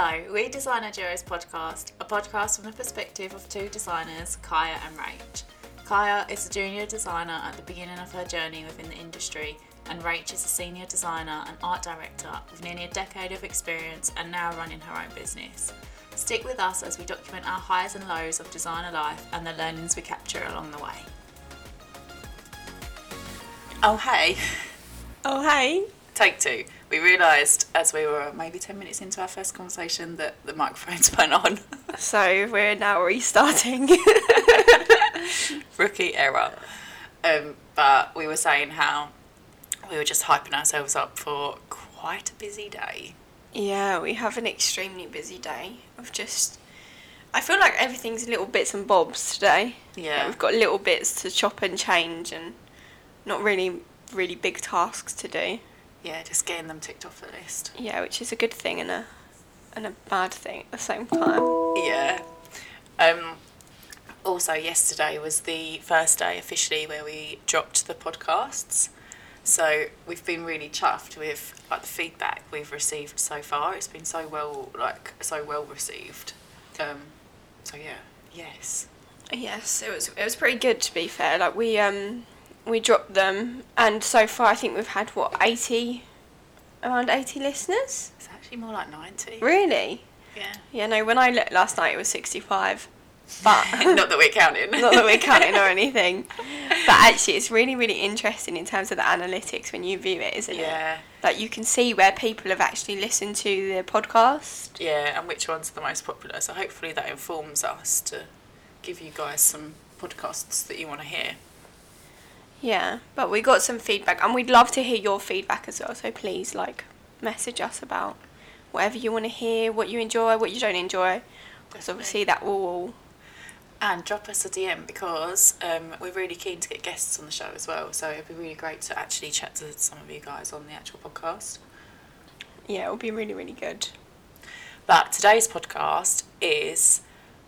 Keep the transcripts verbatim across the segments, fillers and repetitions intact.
Hello, we Designer Duo's podcast, a podcast from the perspective of two designers, Kiya and Rach. Kiya is a junior designer at the beginning of her journey within the industry, and Rach is a senior designer and art director with nearly a decade of experience and now running her own business. Stick with us as we document our highs and lows of designer life and the learnings we capture along the way. Oh hey! Oh hey! Take two. We realised as we were maybe ten minutes into our first conversation that the microphones went on. So we're now restarting. Rookie error. Um, but we were saying how we were just hyping ourselves up for quite a busy day. Yeah, we have an extremely busy day of just... I feel like everything's little bits and bobs today. Yeah. Like we've got little bits to chop and change and not really, really big tasks to do. Yeah, just getting them ticked off the list. Yeah, which is a good thing and a and a bad thing at the same time. Yeah. Um, also, yesterday was the first day officially where we dropped the podcasts. So we've been really chuffed with like the feedback we've received so far. It's been so well, like so well received. Um, so yeah, yes. Yes, it was. It was pretty good to be fair. Like we um. We dropped them, and so far I think we've had, what, eighty, around eighty listeners? It's actually more like ninety. Really? Yeah. Yeah, no, when I looked last night it was sixty-five, but... Not that we're counting. Not that we're counting or anything, but actually it's really, really interesting in terms of the analytics when you view it, isn't yeah. it? Yeah. Like, you can see where people have actually listened to the podcast. Yeah, and which ones are the most popular, so hopefully that informs us to give you guys some podcasts that you want to hear. Yeah, but we got some feedback, and we'd love to hear your feedback as well, so please, like, message us about whatever you want to hear, what you enjoy, what you don't enjoy, because obviously that will all... And drop us a D M, because um, we're really keen to get guests on the show as well, so it'd be really great to actually chat to some of you guys on the actual podcast. Yeah, it'll be really, really good. But today's podcast is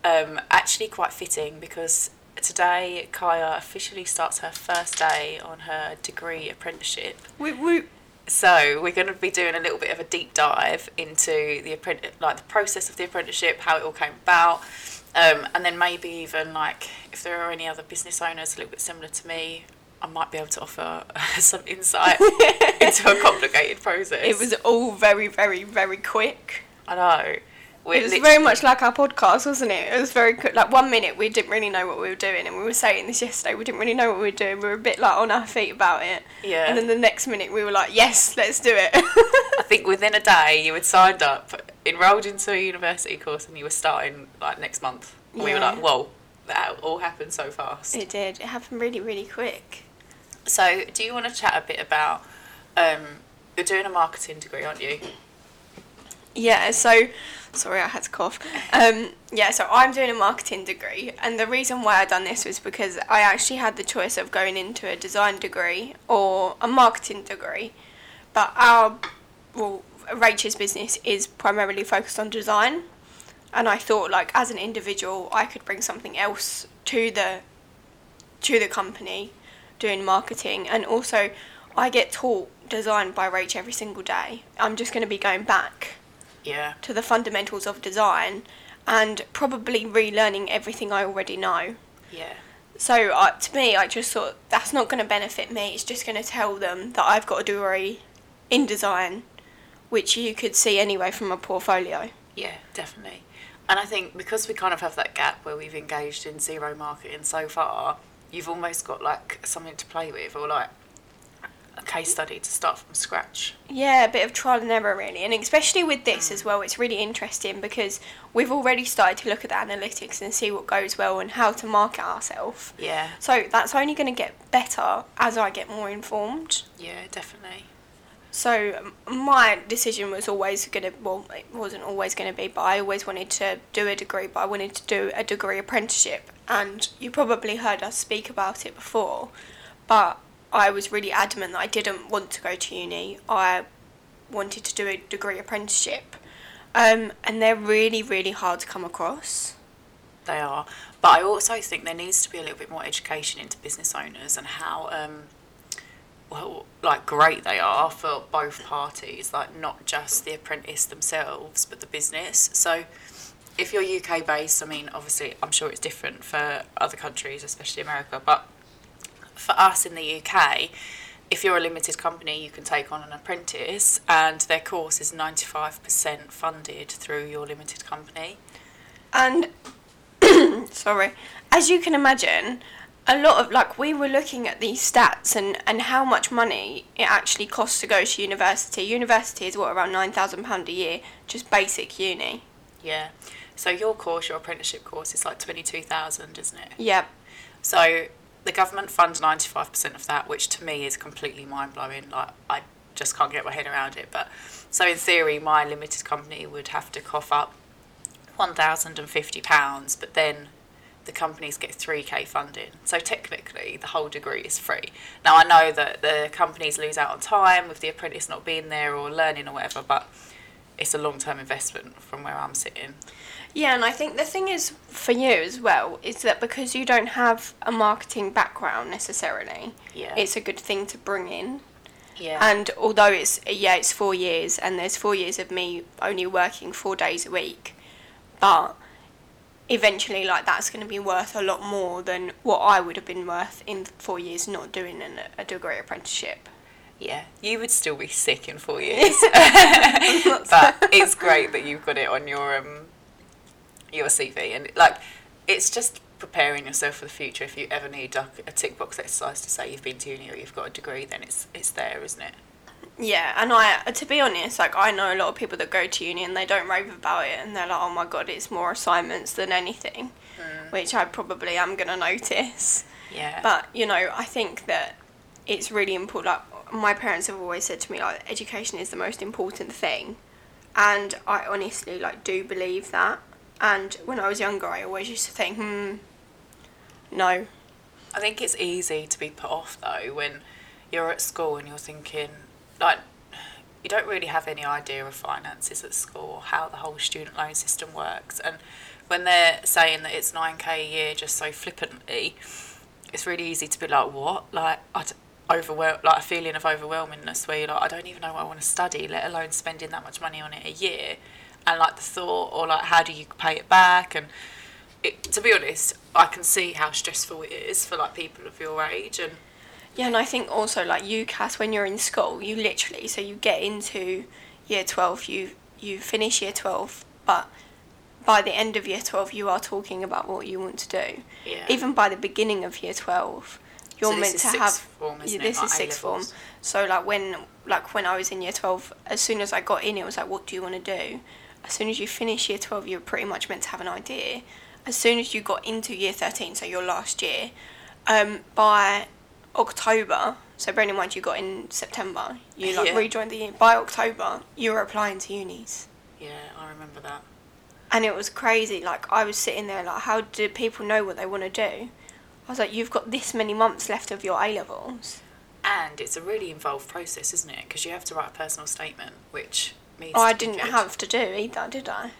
um, actually quite fitting, because... Today, Kiya officially starts her first day on her degree apprenticeship. Whoop, whoop. So we're going to be doing a little bit of a deep dive into the apprentice, like the process of the apprenticeship, how it all came about, um, and then maybe even like if there are any other business owners a little bit similar to me, I might be able to offer some insight into a complicated process. It was all very, very, very quick. I know. We're it was very much like our podcast, wasn't it? It was very good. Like, one minute we didn't really know what we were doing, and we were saying this yesterday, we didn't really know what we were doing. We were a bit, like, on our feet about it. Yeah. And then the next minute we were like, yes, let's do it. I think within a day you had signed up, enrolled into a university course, and you were starting, like, next month. And yeah. We were like, whoa, that all happened so fast. It did. It happened really, really quick. So, do you want to chat a bit about, um, you're doing a marketing degree, aren't you? Yeah, so... Sorry, I had to cough. Um, yeah, so I'm doing a marketing degree, and the reason why I done this was because I actually had the choice of going into a design degree or a marketing degree, but our, well, Rach's business is primarily focused on design, and I thought, like, as an individual, I could bring something else to the, to the company doing marketing, and also I get taught design by Rach every single day. I'm just going to be going back. Yeah. To the fundamentals of design and probably relearning everything I already know. Yeah. So uh, to me, I just thought that's not going to benefit me. It's just going to tell them that I've got a degree in design, which you could see anyway from a portfolio. Yeah, definitely. And I think because we kind of have that gap where we've engaged in zero marketing so far, you've almost got like something to play with or like a case study to start from scratch. Yeah, a bit of trial and error really, and especially with this mm. as well, it's really interesting because we've already started to look at the analytics and see what goes well and how to market ourselves. Yeah. So that's only going to get better as I get more informed. Yeah, definitely. So my decision was always going to, well, it wasn't always going to be, but I always wanted to do a degree, but I wanted to do a degree apprenticeship, and you probably heard us speak about it before, but I was really adamant that I didn't want to go to uni. I wanted to do a degree apprenticeship. Um, and they're really, really hard to come across. They are. But I also think there needs to be a little bit more education into business owners and how um, well, like great they are for both parties, like not just the apprentice themselves, but the business. So if you're U K based, I mean, obviously I'm sure it's different for other countries, especially America, but for us in the U K, if you're a limited company, you can take on an apprentice and their course is ninety-five percent funded through your limited company. And, sorry, as you can imagine, a lot of, like, we were looking at these stats and, and how much money it actually costs to go to university. University is, what, around nine thousand pounds a year, just basic uni. Yeah. So your course, your apprenticeship course, is like twenty-two thousand pounds, isn't it? Yep. So the government funds ninety-five percent of that, which to me is completely mind-blowing. Like, I just can't get my head around it. But so in theory, my limited company would have to cough up one thousand fifty pounds, but then the companies get three k funding. So technically, the whole degree is free. Now, I know that the companies lose out on time with the apprentice not being there or learning or whatever, but it's a long-term investment from where I'm sitting. Yeah, and I think the thing is for you as well is that because you don't have a marketing background necessarily, yeah, it's a good thing to bring in. Yeah. And although it's, yeah, it's four years and there's four years of me only working four days a week, but eventually, like, that's going to be worth a lot more than what I would have been worth in four years not doing an, a degree apprenticeship. Yeah, you would still be sick in four years. But it's great that you've got it on your um your C V, and like, it's just preparing yourself for the future. If you ever need like a tick box exercise to say you've been to uni or you've got a degree, then it's it's there, isn't it? Yeah, and I, to be honest, like, I know a lot of people that go to uni and they don't rave about it and they're like, oh my god, it's more assignments than anything, mm. which I probably am gonna notice. Yeah. But you know, I think that it's really important. Like, my parents have always said to me, like, education is the most important thing, and I honestly, like, do believe that. And when I was younger, I always used to think, hmm, no. I think it's easy to be put off, though, when you're at school and you're thinking, like, you don't really have any idea of finances at school or how the whole student loan system works. And when they're saying that it's nine k a year just so flippantly, it's really easy to be like, what? Like, I don't... Overwhel- like a feeling of overwhelmingness where you're like, I don't even know what I want to study, let alone spending that much money on it a year. And like the thought, or like, how do you pay it back? And it, to be honest, I can see how stressful it is for like people of your age. And yeah, and I think also, like, UCAS, when you're in school, you literally, so you get into year twelve, you you finish year twelve, but by the end of year twelve you are talking about what you want to do. Yeah. Even by the beginning of year twelve, you're so meant to have form, yeah, this like is sixth form. So like when like when I was in year twelve, as soon as I got in, it was like, what do you want to do? As soon as you finish year twelve, you're pretty much meant to have an idea. As soon as you got into year thirteen, so your last year, um, by October, so bearing in mind you got in September, you like yeah. rejoined the year. By October, you were applying to unis. Yeah, I remember that. And it was crazy. Like, I was sitting there like, how do people know what they want to do? I was like, you've got this many months left of your A-Levels. And it's a really involved process, isn't it? Because you have to write a personal statement, which means... Oh, I didn't have to do either, did I?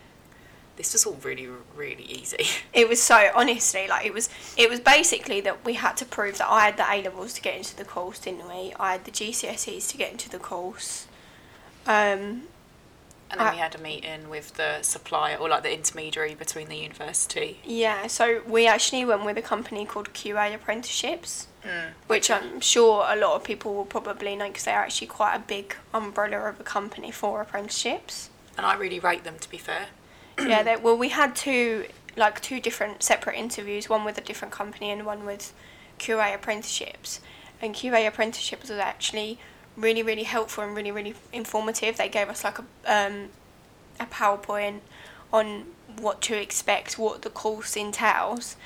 This was all really, really easy. It was so, honestly, like, it was it was basically that we had to prove that I had the A-Levels to get into the course, didn't we? I had the G C S Es to get into the course. Um, and then I, we had a meeting with the supplier, or like the intermediary between the university. Yeah, so we actually went with a company called Q A Apprenticeships, mm, which okay. I'm sure a lot of people will probably know because they're actually quite a big umbrella of a company for apprenticeships. And I really rate them, to be fair. Yeah, they, well, we had two, like two different separate interviews, one with a different company and one with Q A Apprenticeships. And Q A Apprenticeships was actually really, really helpful and really, really informative. They gave us like a um, a PowerPoint on what to expect, what the course entails.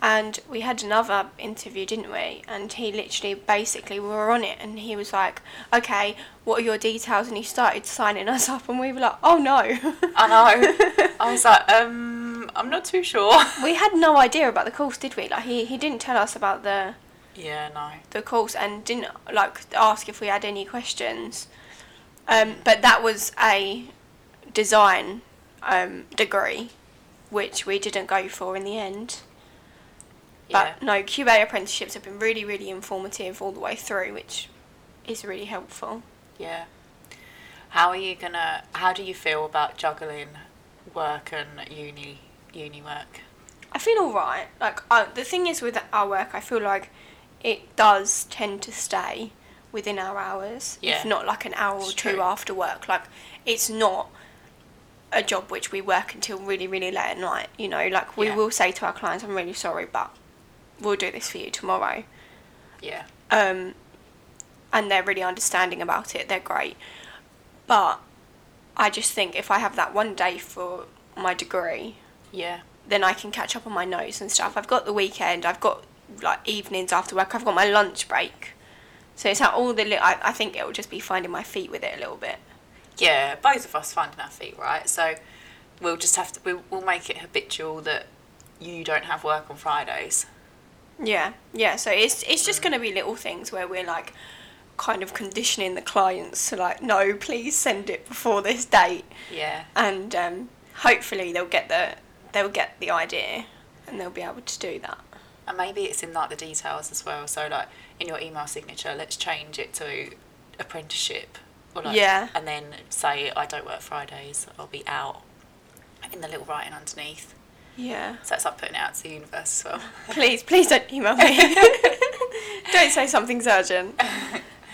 And we had another interview, didn't we? And he literally, basically, we were on it and he was like, okay, what are your details? And he started signing us up and we were like, oh no. I know. I was like, um, I'm not too sure. We had no idea about the course, did we? Like, he, he didn't tell us about the... Yeah, no. The course, and didn't like ask if we had any questions. Um, but that was a design um, degree, which we didn't go for in the end. But yeah. No, Q A apprenticeships have been really, really informative all the way through, which is really helpful. Yeah. How are you gonna? How do you feel about juggling work and uni uni work? I feel all right. Like I, the thing is with our work, I feel like it does tend to stay within our hours. Yeah. If not like an hour it's or two true. after work. Like it's not a job which we work until really really late at night. You know, like we yeah. will say to our clients, "I'm really sorry, but we'll do this for you tomorrow." Yeah. Um, and they're really understanding about it. They're great. But I just think if I have that one day for my degree, yeah, then I can catch up on my notes and stuff. I've got the weekend. I've got like evenings after work. I've got my lunch break. So it's like all the li- I, I think it'll just be finding my feet with it a little bit. Yeah, both of us finding our feet, right? So we'll just have to we'll, we'll make it habitual that you don't have work on Fridays. Yeah, yeah. So it's it's just mm. going to be little things where we're like kind of conditioning the clients to like, no, please send it before this date. Yeah. And um, hopefully they'll get the they'll get the idea and they'll be able to do that. And maybe it's in like the details as well. So like in your email signature, let's change it to apprenticeship. Or like, yeah. And then say I don't work Fridays. I'll be out. In the little writing underneath. Yeah. So that's like putting it out to the universe as well. Please, please don't email me. Don't say something's urgent.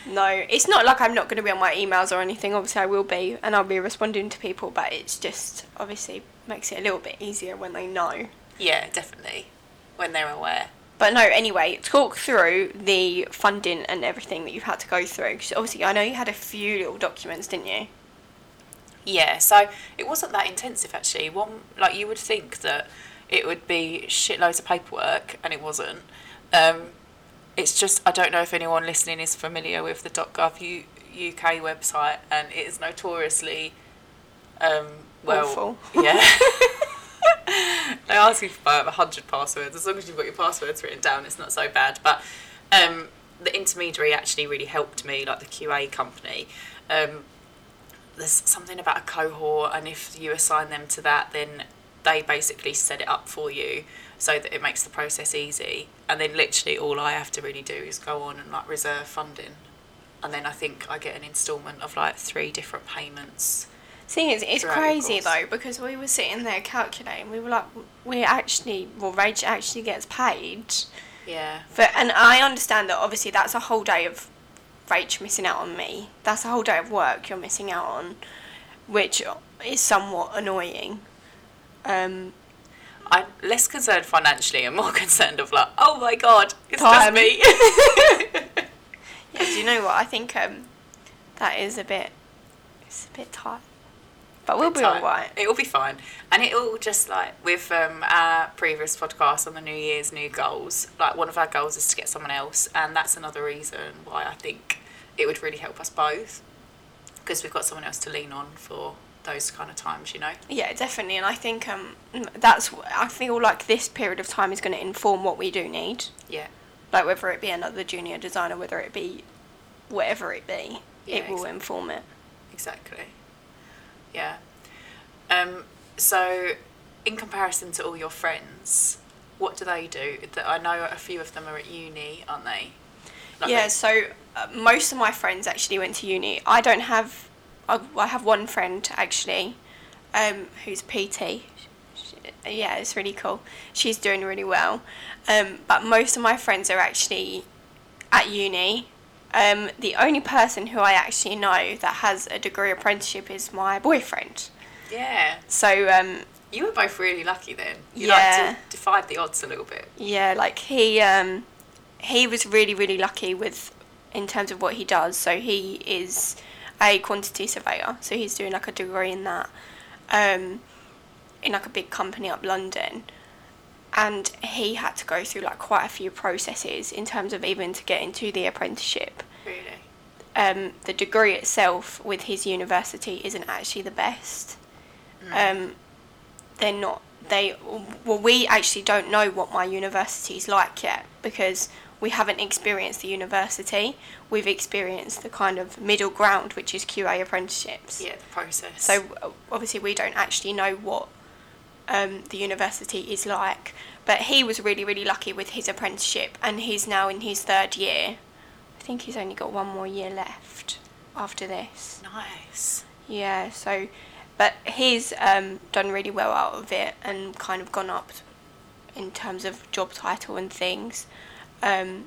No, it's not like I'm not going to be on my emails or anything. Obviously I will be, and I'll be responding to people, but it's just obviously makes it a little bit easier when they know. Yeah, definitely, when they're aware. But no, anyway, talk through the funding and everything that you've had to go through, because obviously I know you had a few little documents, didn't you? Yeah, so it wasn't that intensive actually. One, like you would think that it would be shitloads of paperwork, and it wasn't. Um, It's just, I don't know if anyone listening is familiar with the .gov U K website, and it is notoriously, um, well... Awful. Yeah. They ask you for about one hundred passwords. As long as you've got your passwords written down, it's not so bad. But um, the intermediary actually really helped me, like the Q A company. Um, there's something about a cohort, and if you assign them to that, then they basically set it up for you, so that it makes the process easy. And then literally all I have to really do is go on and like reserve funding, and then I think I get an instalment of like three different payments. Thing is, it's crazy though, because we were sitting there calculating, we were like, we actually, well, Rach actually gets paid. Yeah. For, and I understand that obviously that's a whole day of Rach missing out on me. That's a whole day of work you're missing out on, which is somewhat annoying. Um. I'm less concerned financially and more concerned of like, oh my God, it's time. Just me. Yeah, do you know what? I think um, that is a bit, it's a bit tight. But we'll be all right. It will be fine. And it will just like, with um, our previous podcast on the New Year's New Goals, like one of our goals is to get someone else. And that's another reason why I think it would really help us both, because we've got someone else to lean on for those kind of times, you know. Yeah, definitely. And I think um that's I feel like this period of time is going to inform what we do need. Yeah, like whether it be another junior designer, whether it be whatever it be. Yeah, it will exactly. inform it exactly. Yeah. Um so in comparison to all your friends, what do they do? That I know a few of them are at uni, aren't they? Like yeah they- so uh, most of my friends actually went to uni. I don't have I have one friend actually, um, who's P T. She, yeah, it's really cool. She's doing really well. Um, but most of my friends are actually at uni. Um, the only person who I actually know that has a degree apprenticeship is my boyfriend. Yeah. So um, you were both really lucky then. You yeah. like to defy the odds a little bit. Yeah, like he um, he was really really lucky with in terms of what he does. So he is a quantity surveyor, so he's doing like a degree in that, um, in like a big company up London, and he had to go through like quite a few processes in terms of even to get into the apprenticeship. Really? Um, the degree itself with his university isn't actually the best. Mm. Um, they're not, they, well, we actually don't know what my university's like yet, because we haven't experienced the university. We've experienced the kind of middle ground, which is Q A apprenticeships. Yeah, the process. So obviously we don't actually know what um, the university is like. But he was really, really lucky with his apprenticeship, and he's now in his third year. I think he's only got one more year left after this. Nice. Yeah, so, but he's um, done really well out of it and kind of gone up in terms of job title and things. Um,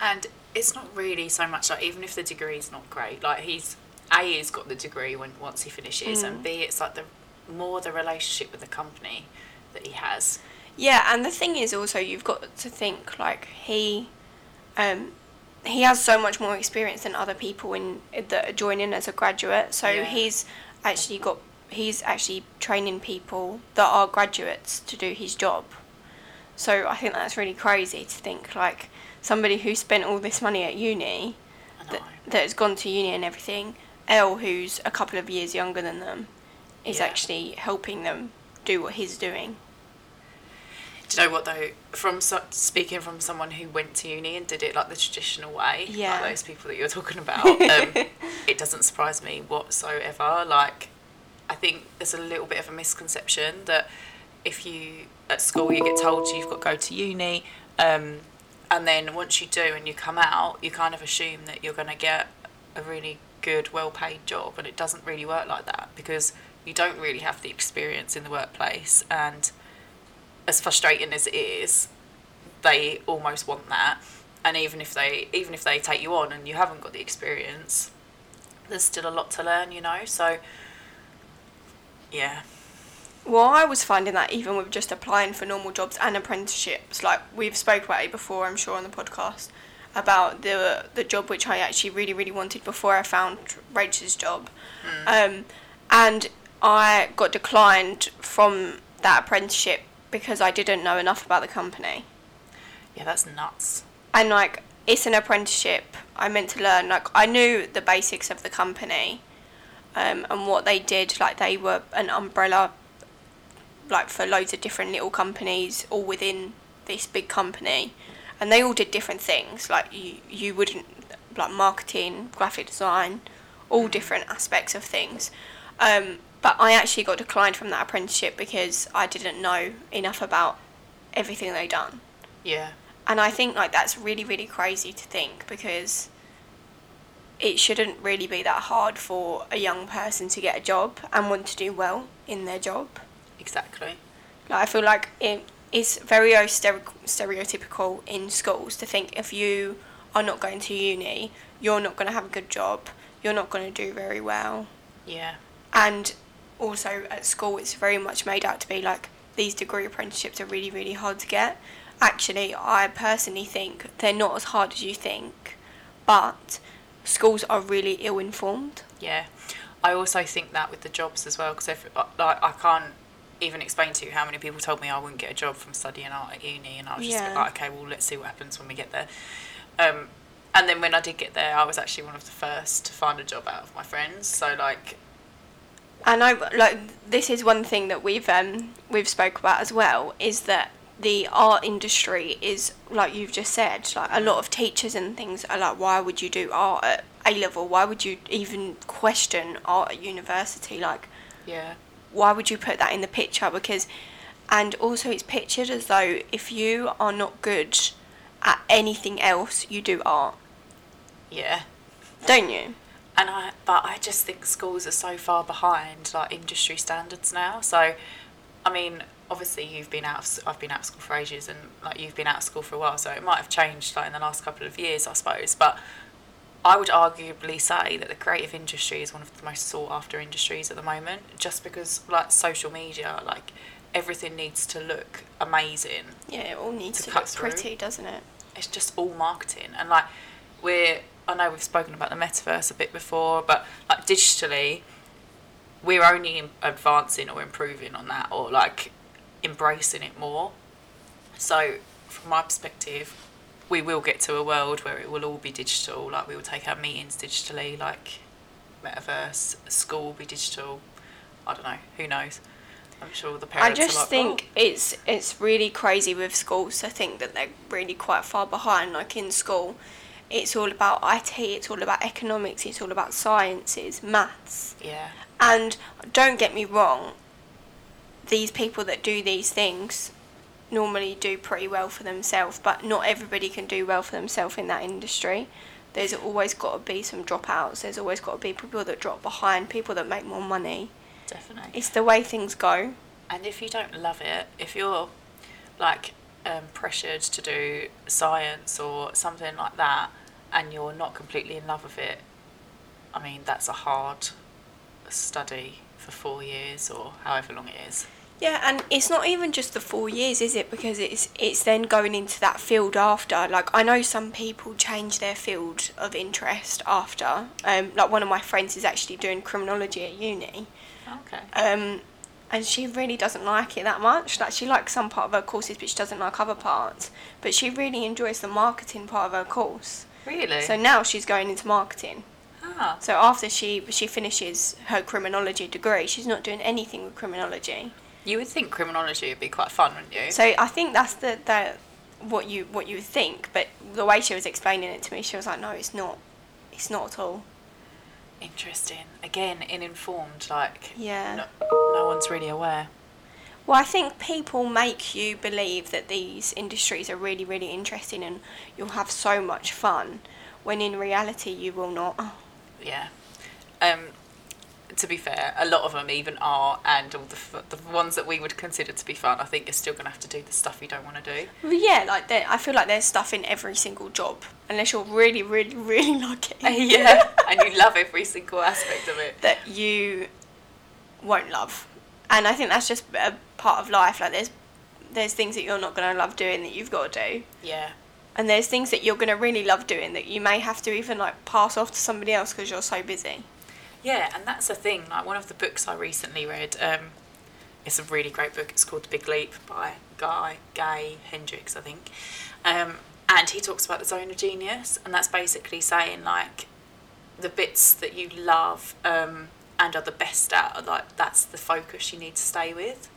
and it's not really so much like, even if the degree's not great, like he's, A, he's got the degree when once he finishes, mm. and B, it's like the more the relationship with the company that he has. Yeah, and the thing is also you've got to think, like, he... Um, he has so much more experience than other people in that join in as a graduate. So yeah. he's actually got he's actually training people that are graduates to do his job. So I think that's really crazy to think, like, somebody who spent all this money at uni, that, that has gone to uni and everything, Elle, who's a couple of years younger than them, is yeah. actually helping them do what he's doing. Do you know what though? From so, speaking from someone who went to uni and did it like the traditional way, yeah. like those people that you're talking about, um, it doesn't surprise me whatsoever. Like, I think there's a little bit of a misconception that if you at school you get told you've got to go to uni, um, and then once you do and you come out, you kind of assume that you're going to get a really good, well-paid job, and it doesn't really work like that because you don't really have the experience in the workplace and. As frustrating as it is, they almost want that, and even if they even if they take you on and you haven't got the experience, there's still a lot to learn, you know. So yeah, well, I was finding that even with just applying for normal jobs and apprenticeships, like we've spoke about it before, I'm sure, on the podcast, about the the job which I actually really really wanted before I found Rach's job, mm. um and I got declined from that apprenticeship because I didn't know enough about the company. Yeah, that's nuts. And, like, it's an apprenticeship. I meant to learn. Like, I knew the basics of the company um, and what they did. Like, they were an umbrella, like, for loads of different little companies all within this big company. And they all did different things. Like, you, you wouldn't, like, marketing, graphic design, all different aspects of things. Um... But I actually got declined from that apprenticeship because I didn't know enough about everything they'd done. Yeah. And I think, like, that's really, really crazy to think because it shouldn't really be that hard for a young person to get a job and want to do well in their job. Exactly. Like, I feel like it is very stereotypical in schools to think if you are not going to uni, you're not going to have a good job, you're not going to do very well. Yeah. And also at school it's very much made out to be like these degree apprenticeships are really really hard to get. Actually, I personally think they're not as hard as you think, but schools are really ill-informed. Yeah, I also think that with the jobs as well, because like, I can't even explain to you how many people told me I wouldn't get a job from studying art at uni, and I was just yeah. like, okay, well, let's see what happens when we get there. Um, and then when I did get there, I was actually one of the first to find a job out of my friends, so like... And I like this is one thing that we've um we've spoke about as well, is that the art industry is, like you've just said, like a lot of teachers and things are like, why would you do art at A-level? Why would you even question art at university? Like, yeah, why would you put that in the picture? Because, and also it's pictured as though if you are not good at anything else, you do art. Yeah, don't you? And I, but I just think schools are so far behind like industry standards now. So, I mean, obviously you've been out. Of, I've been out of school for ages, and like you've been out of school for a while. So it might have changed like in the last couple of years, I suppose. But I would arguably say that the creative industry is one of the most sought after industries at the moment, just because like social media, like everything needs to look amazing. Yeah, it all needs to, to look pretty, doesn't it? It's just all marketing, and like we're. I know we've spoken about the metaverse a bit before, but like digitally we're only advancing or improving on that, or like embracing it more. So from my perspective, we will get to a world where it will all be digital. Like we will take our meetings digitally, like metaverse, school will be digital. I don't know, who knows? I'm sure the parents are like, I just think oh. it's it's really crazy with schools. I think that they're really quite far behind. Like in school, it's all about I T, it's all about economics, it's all about sciences, maths. Yeah. And don't get me wrong, these people that do these things normally do pretty well for themselves, but not everybody can do well for themselves in that industry. there's always got to be some dropouts. There's always got to be people that drop behind, people that make more money. Definitely. It's the way things go. And if you don't love it, if you're, like, um, pressured to do science or something like that, and you're not completely in love with it, I mean, that's a hard study for four years or however long it is. Yeah, and it's not even just the four years, is it? Because it's it's then going into that field after. Like, I know some people change their field of interest after. Um, like, one of my friends is actually doing criminology at uni. Okay. Um, and she really doesn't like it that much. Like, she likes some part of her courses, but she doesn't like other parts. But she really enjoys the marketing part of her course. Really? So now she's going into marketing. Ah. So after she she finishes her criminology degree, she's not doing anything with criminology. You would think criminology would be quite fun, wouldn't you? So I think that's the, the what you what you would think, but the way she was explaining it to me, she was like, no, it's not. It's not at all. Interesting. Again, uninformed, like, yeah. no, no one's really aware. Well, I think people make you believe that these industries are really, really interesting and you'll have so much fun, when in reality you will not. Yeah. Um. To be fair, a lot of them even are, and all the f- the ones that we would consider to be fun, I think you're still going to have to do the stuff you don't want to do. Well, yeah, like I feel like there's stuff in every single job, unless you're really, really, really lucky. Yeah, and you love every single aspect of it. That you won't love. And I think that's just a part of life. Like, there's there's things that you're not going to love doing that you've got to do. Yeah. And there's things that you're going to really love doing that you may have to even, like, pass off to somebody else because you're so busy. Yeah, and that's the thing. Like, one of the books I recently read, um, it's a really great book. It's called The Big Leap by Guy Gay Hendricks, I think. Um, and he talks about the zone of genius, and that's basically saying, like, the bits that you love um, and are the best at, are, like, that's the focus you need to stay with.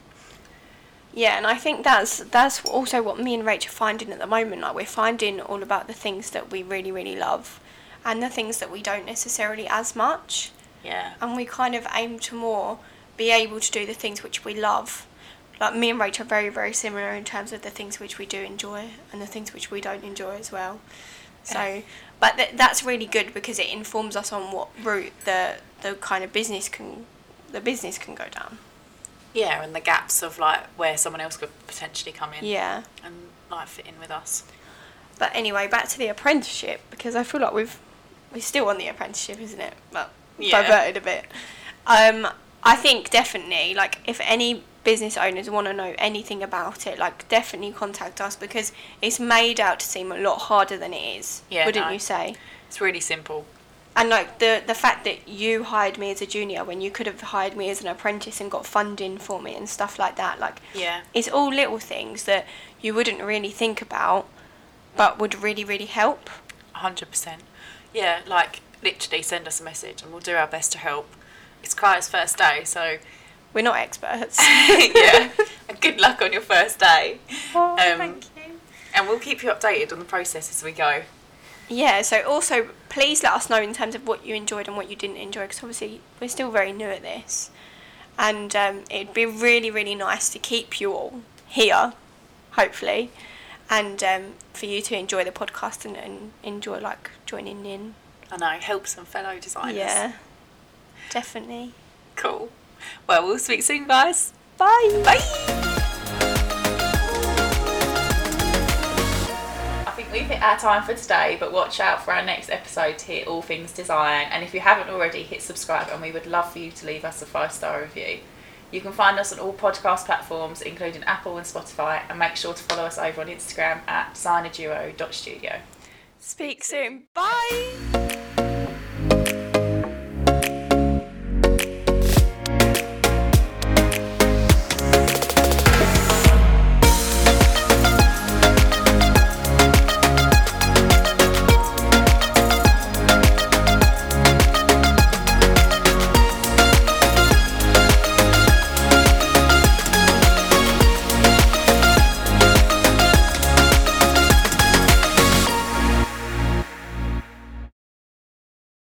Yeah, and I think that's that's also what me and Rach are finding at the moment. Like, we're finding all about the things that we really, really love, and the things that we don't necessarily as much. Yeah. And we kind of aim to more be able to do the things which we love. Like, me and Rach are very, very similar in terms of the things which we do enjoy and the things which we don't enjoy as well. Yeah. So, but th- that's really good because it informs us on what route the the kind of business can the business can go down. Yeah, and the gaps of, like, where someone else could potentially come in. Yeah. And, like, fit in with us. But anyway, back to the apprenticeship, because I feel like we've we're still on the apprenticeship, isn't it? But yeah. Diverted a bit. Um, I think definitely, like, if any business owners want to know anything about it, like, definitely contact us, because it's made out to seem a lot harder than it is. Yeah, wouldn't no. you say? It's really simple. And, like, the the fact that you hired me as a junior when you could have hired me as an apprentice and got funding for me and stuff like that, like, yeah, it's all little things that you wouldn't really think about, but would really, really help. one hundred percent. Yeah, like, literally send us a message and we'll do our best to help. It's Kiya's first day, so we're not experts. Yeah, and good luck on your first day. Oh, um, thank you. And we'll keep you updated on the process as we go. Yeah, so also please let us know in terms of what you enjoyed and what you didn't enjoy, because obviously we're still very new at this, and um, it'd be really, really nice to keep you all here, hopefully, and um, for you to enjoy the podcast and, and enjoy, like, joining in. I know, help some fellow designers. Yeah, definitely. Cool. Well, we'll speak soon, guys. Bye. Bye. I think we've hit our time for today, but watch out for our next episode to hear all things design. And if you haven't already, hit subscribe, and we would love for you to leave us a five-star review. You can find us on all podcast platforms, including Apple and Spotify, and make sure to follow us over on Instagram at signaduo dot studio. Speak soon. Bye.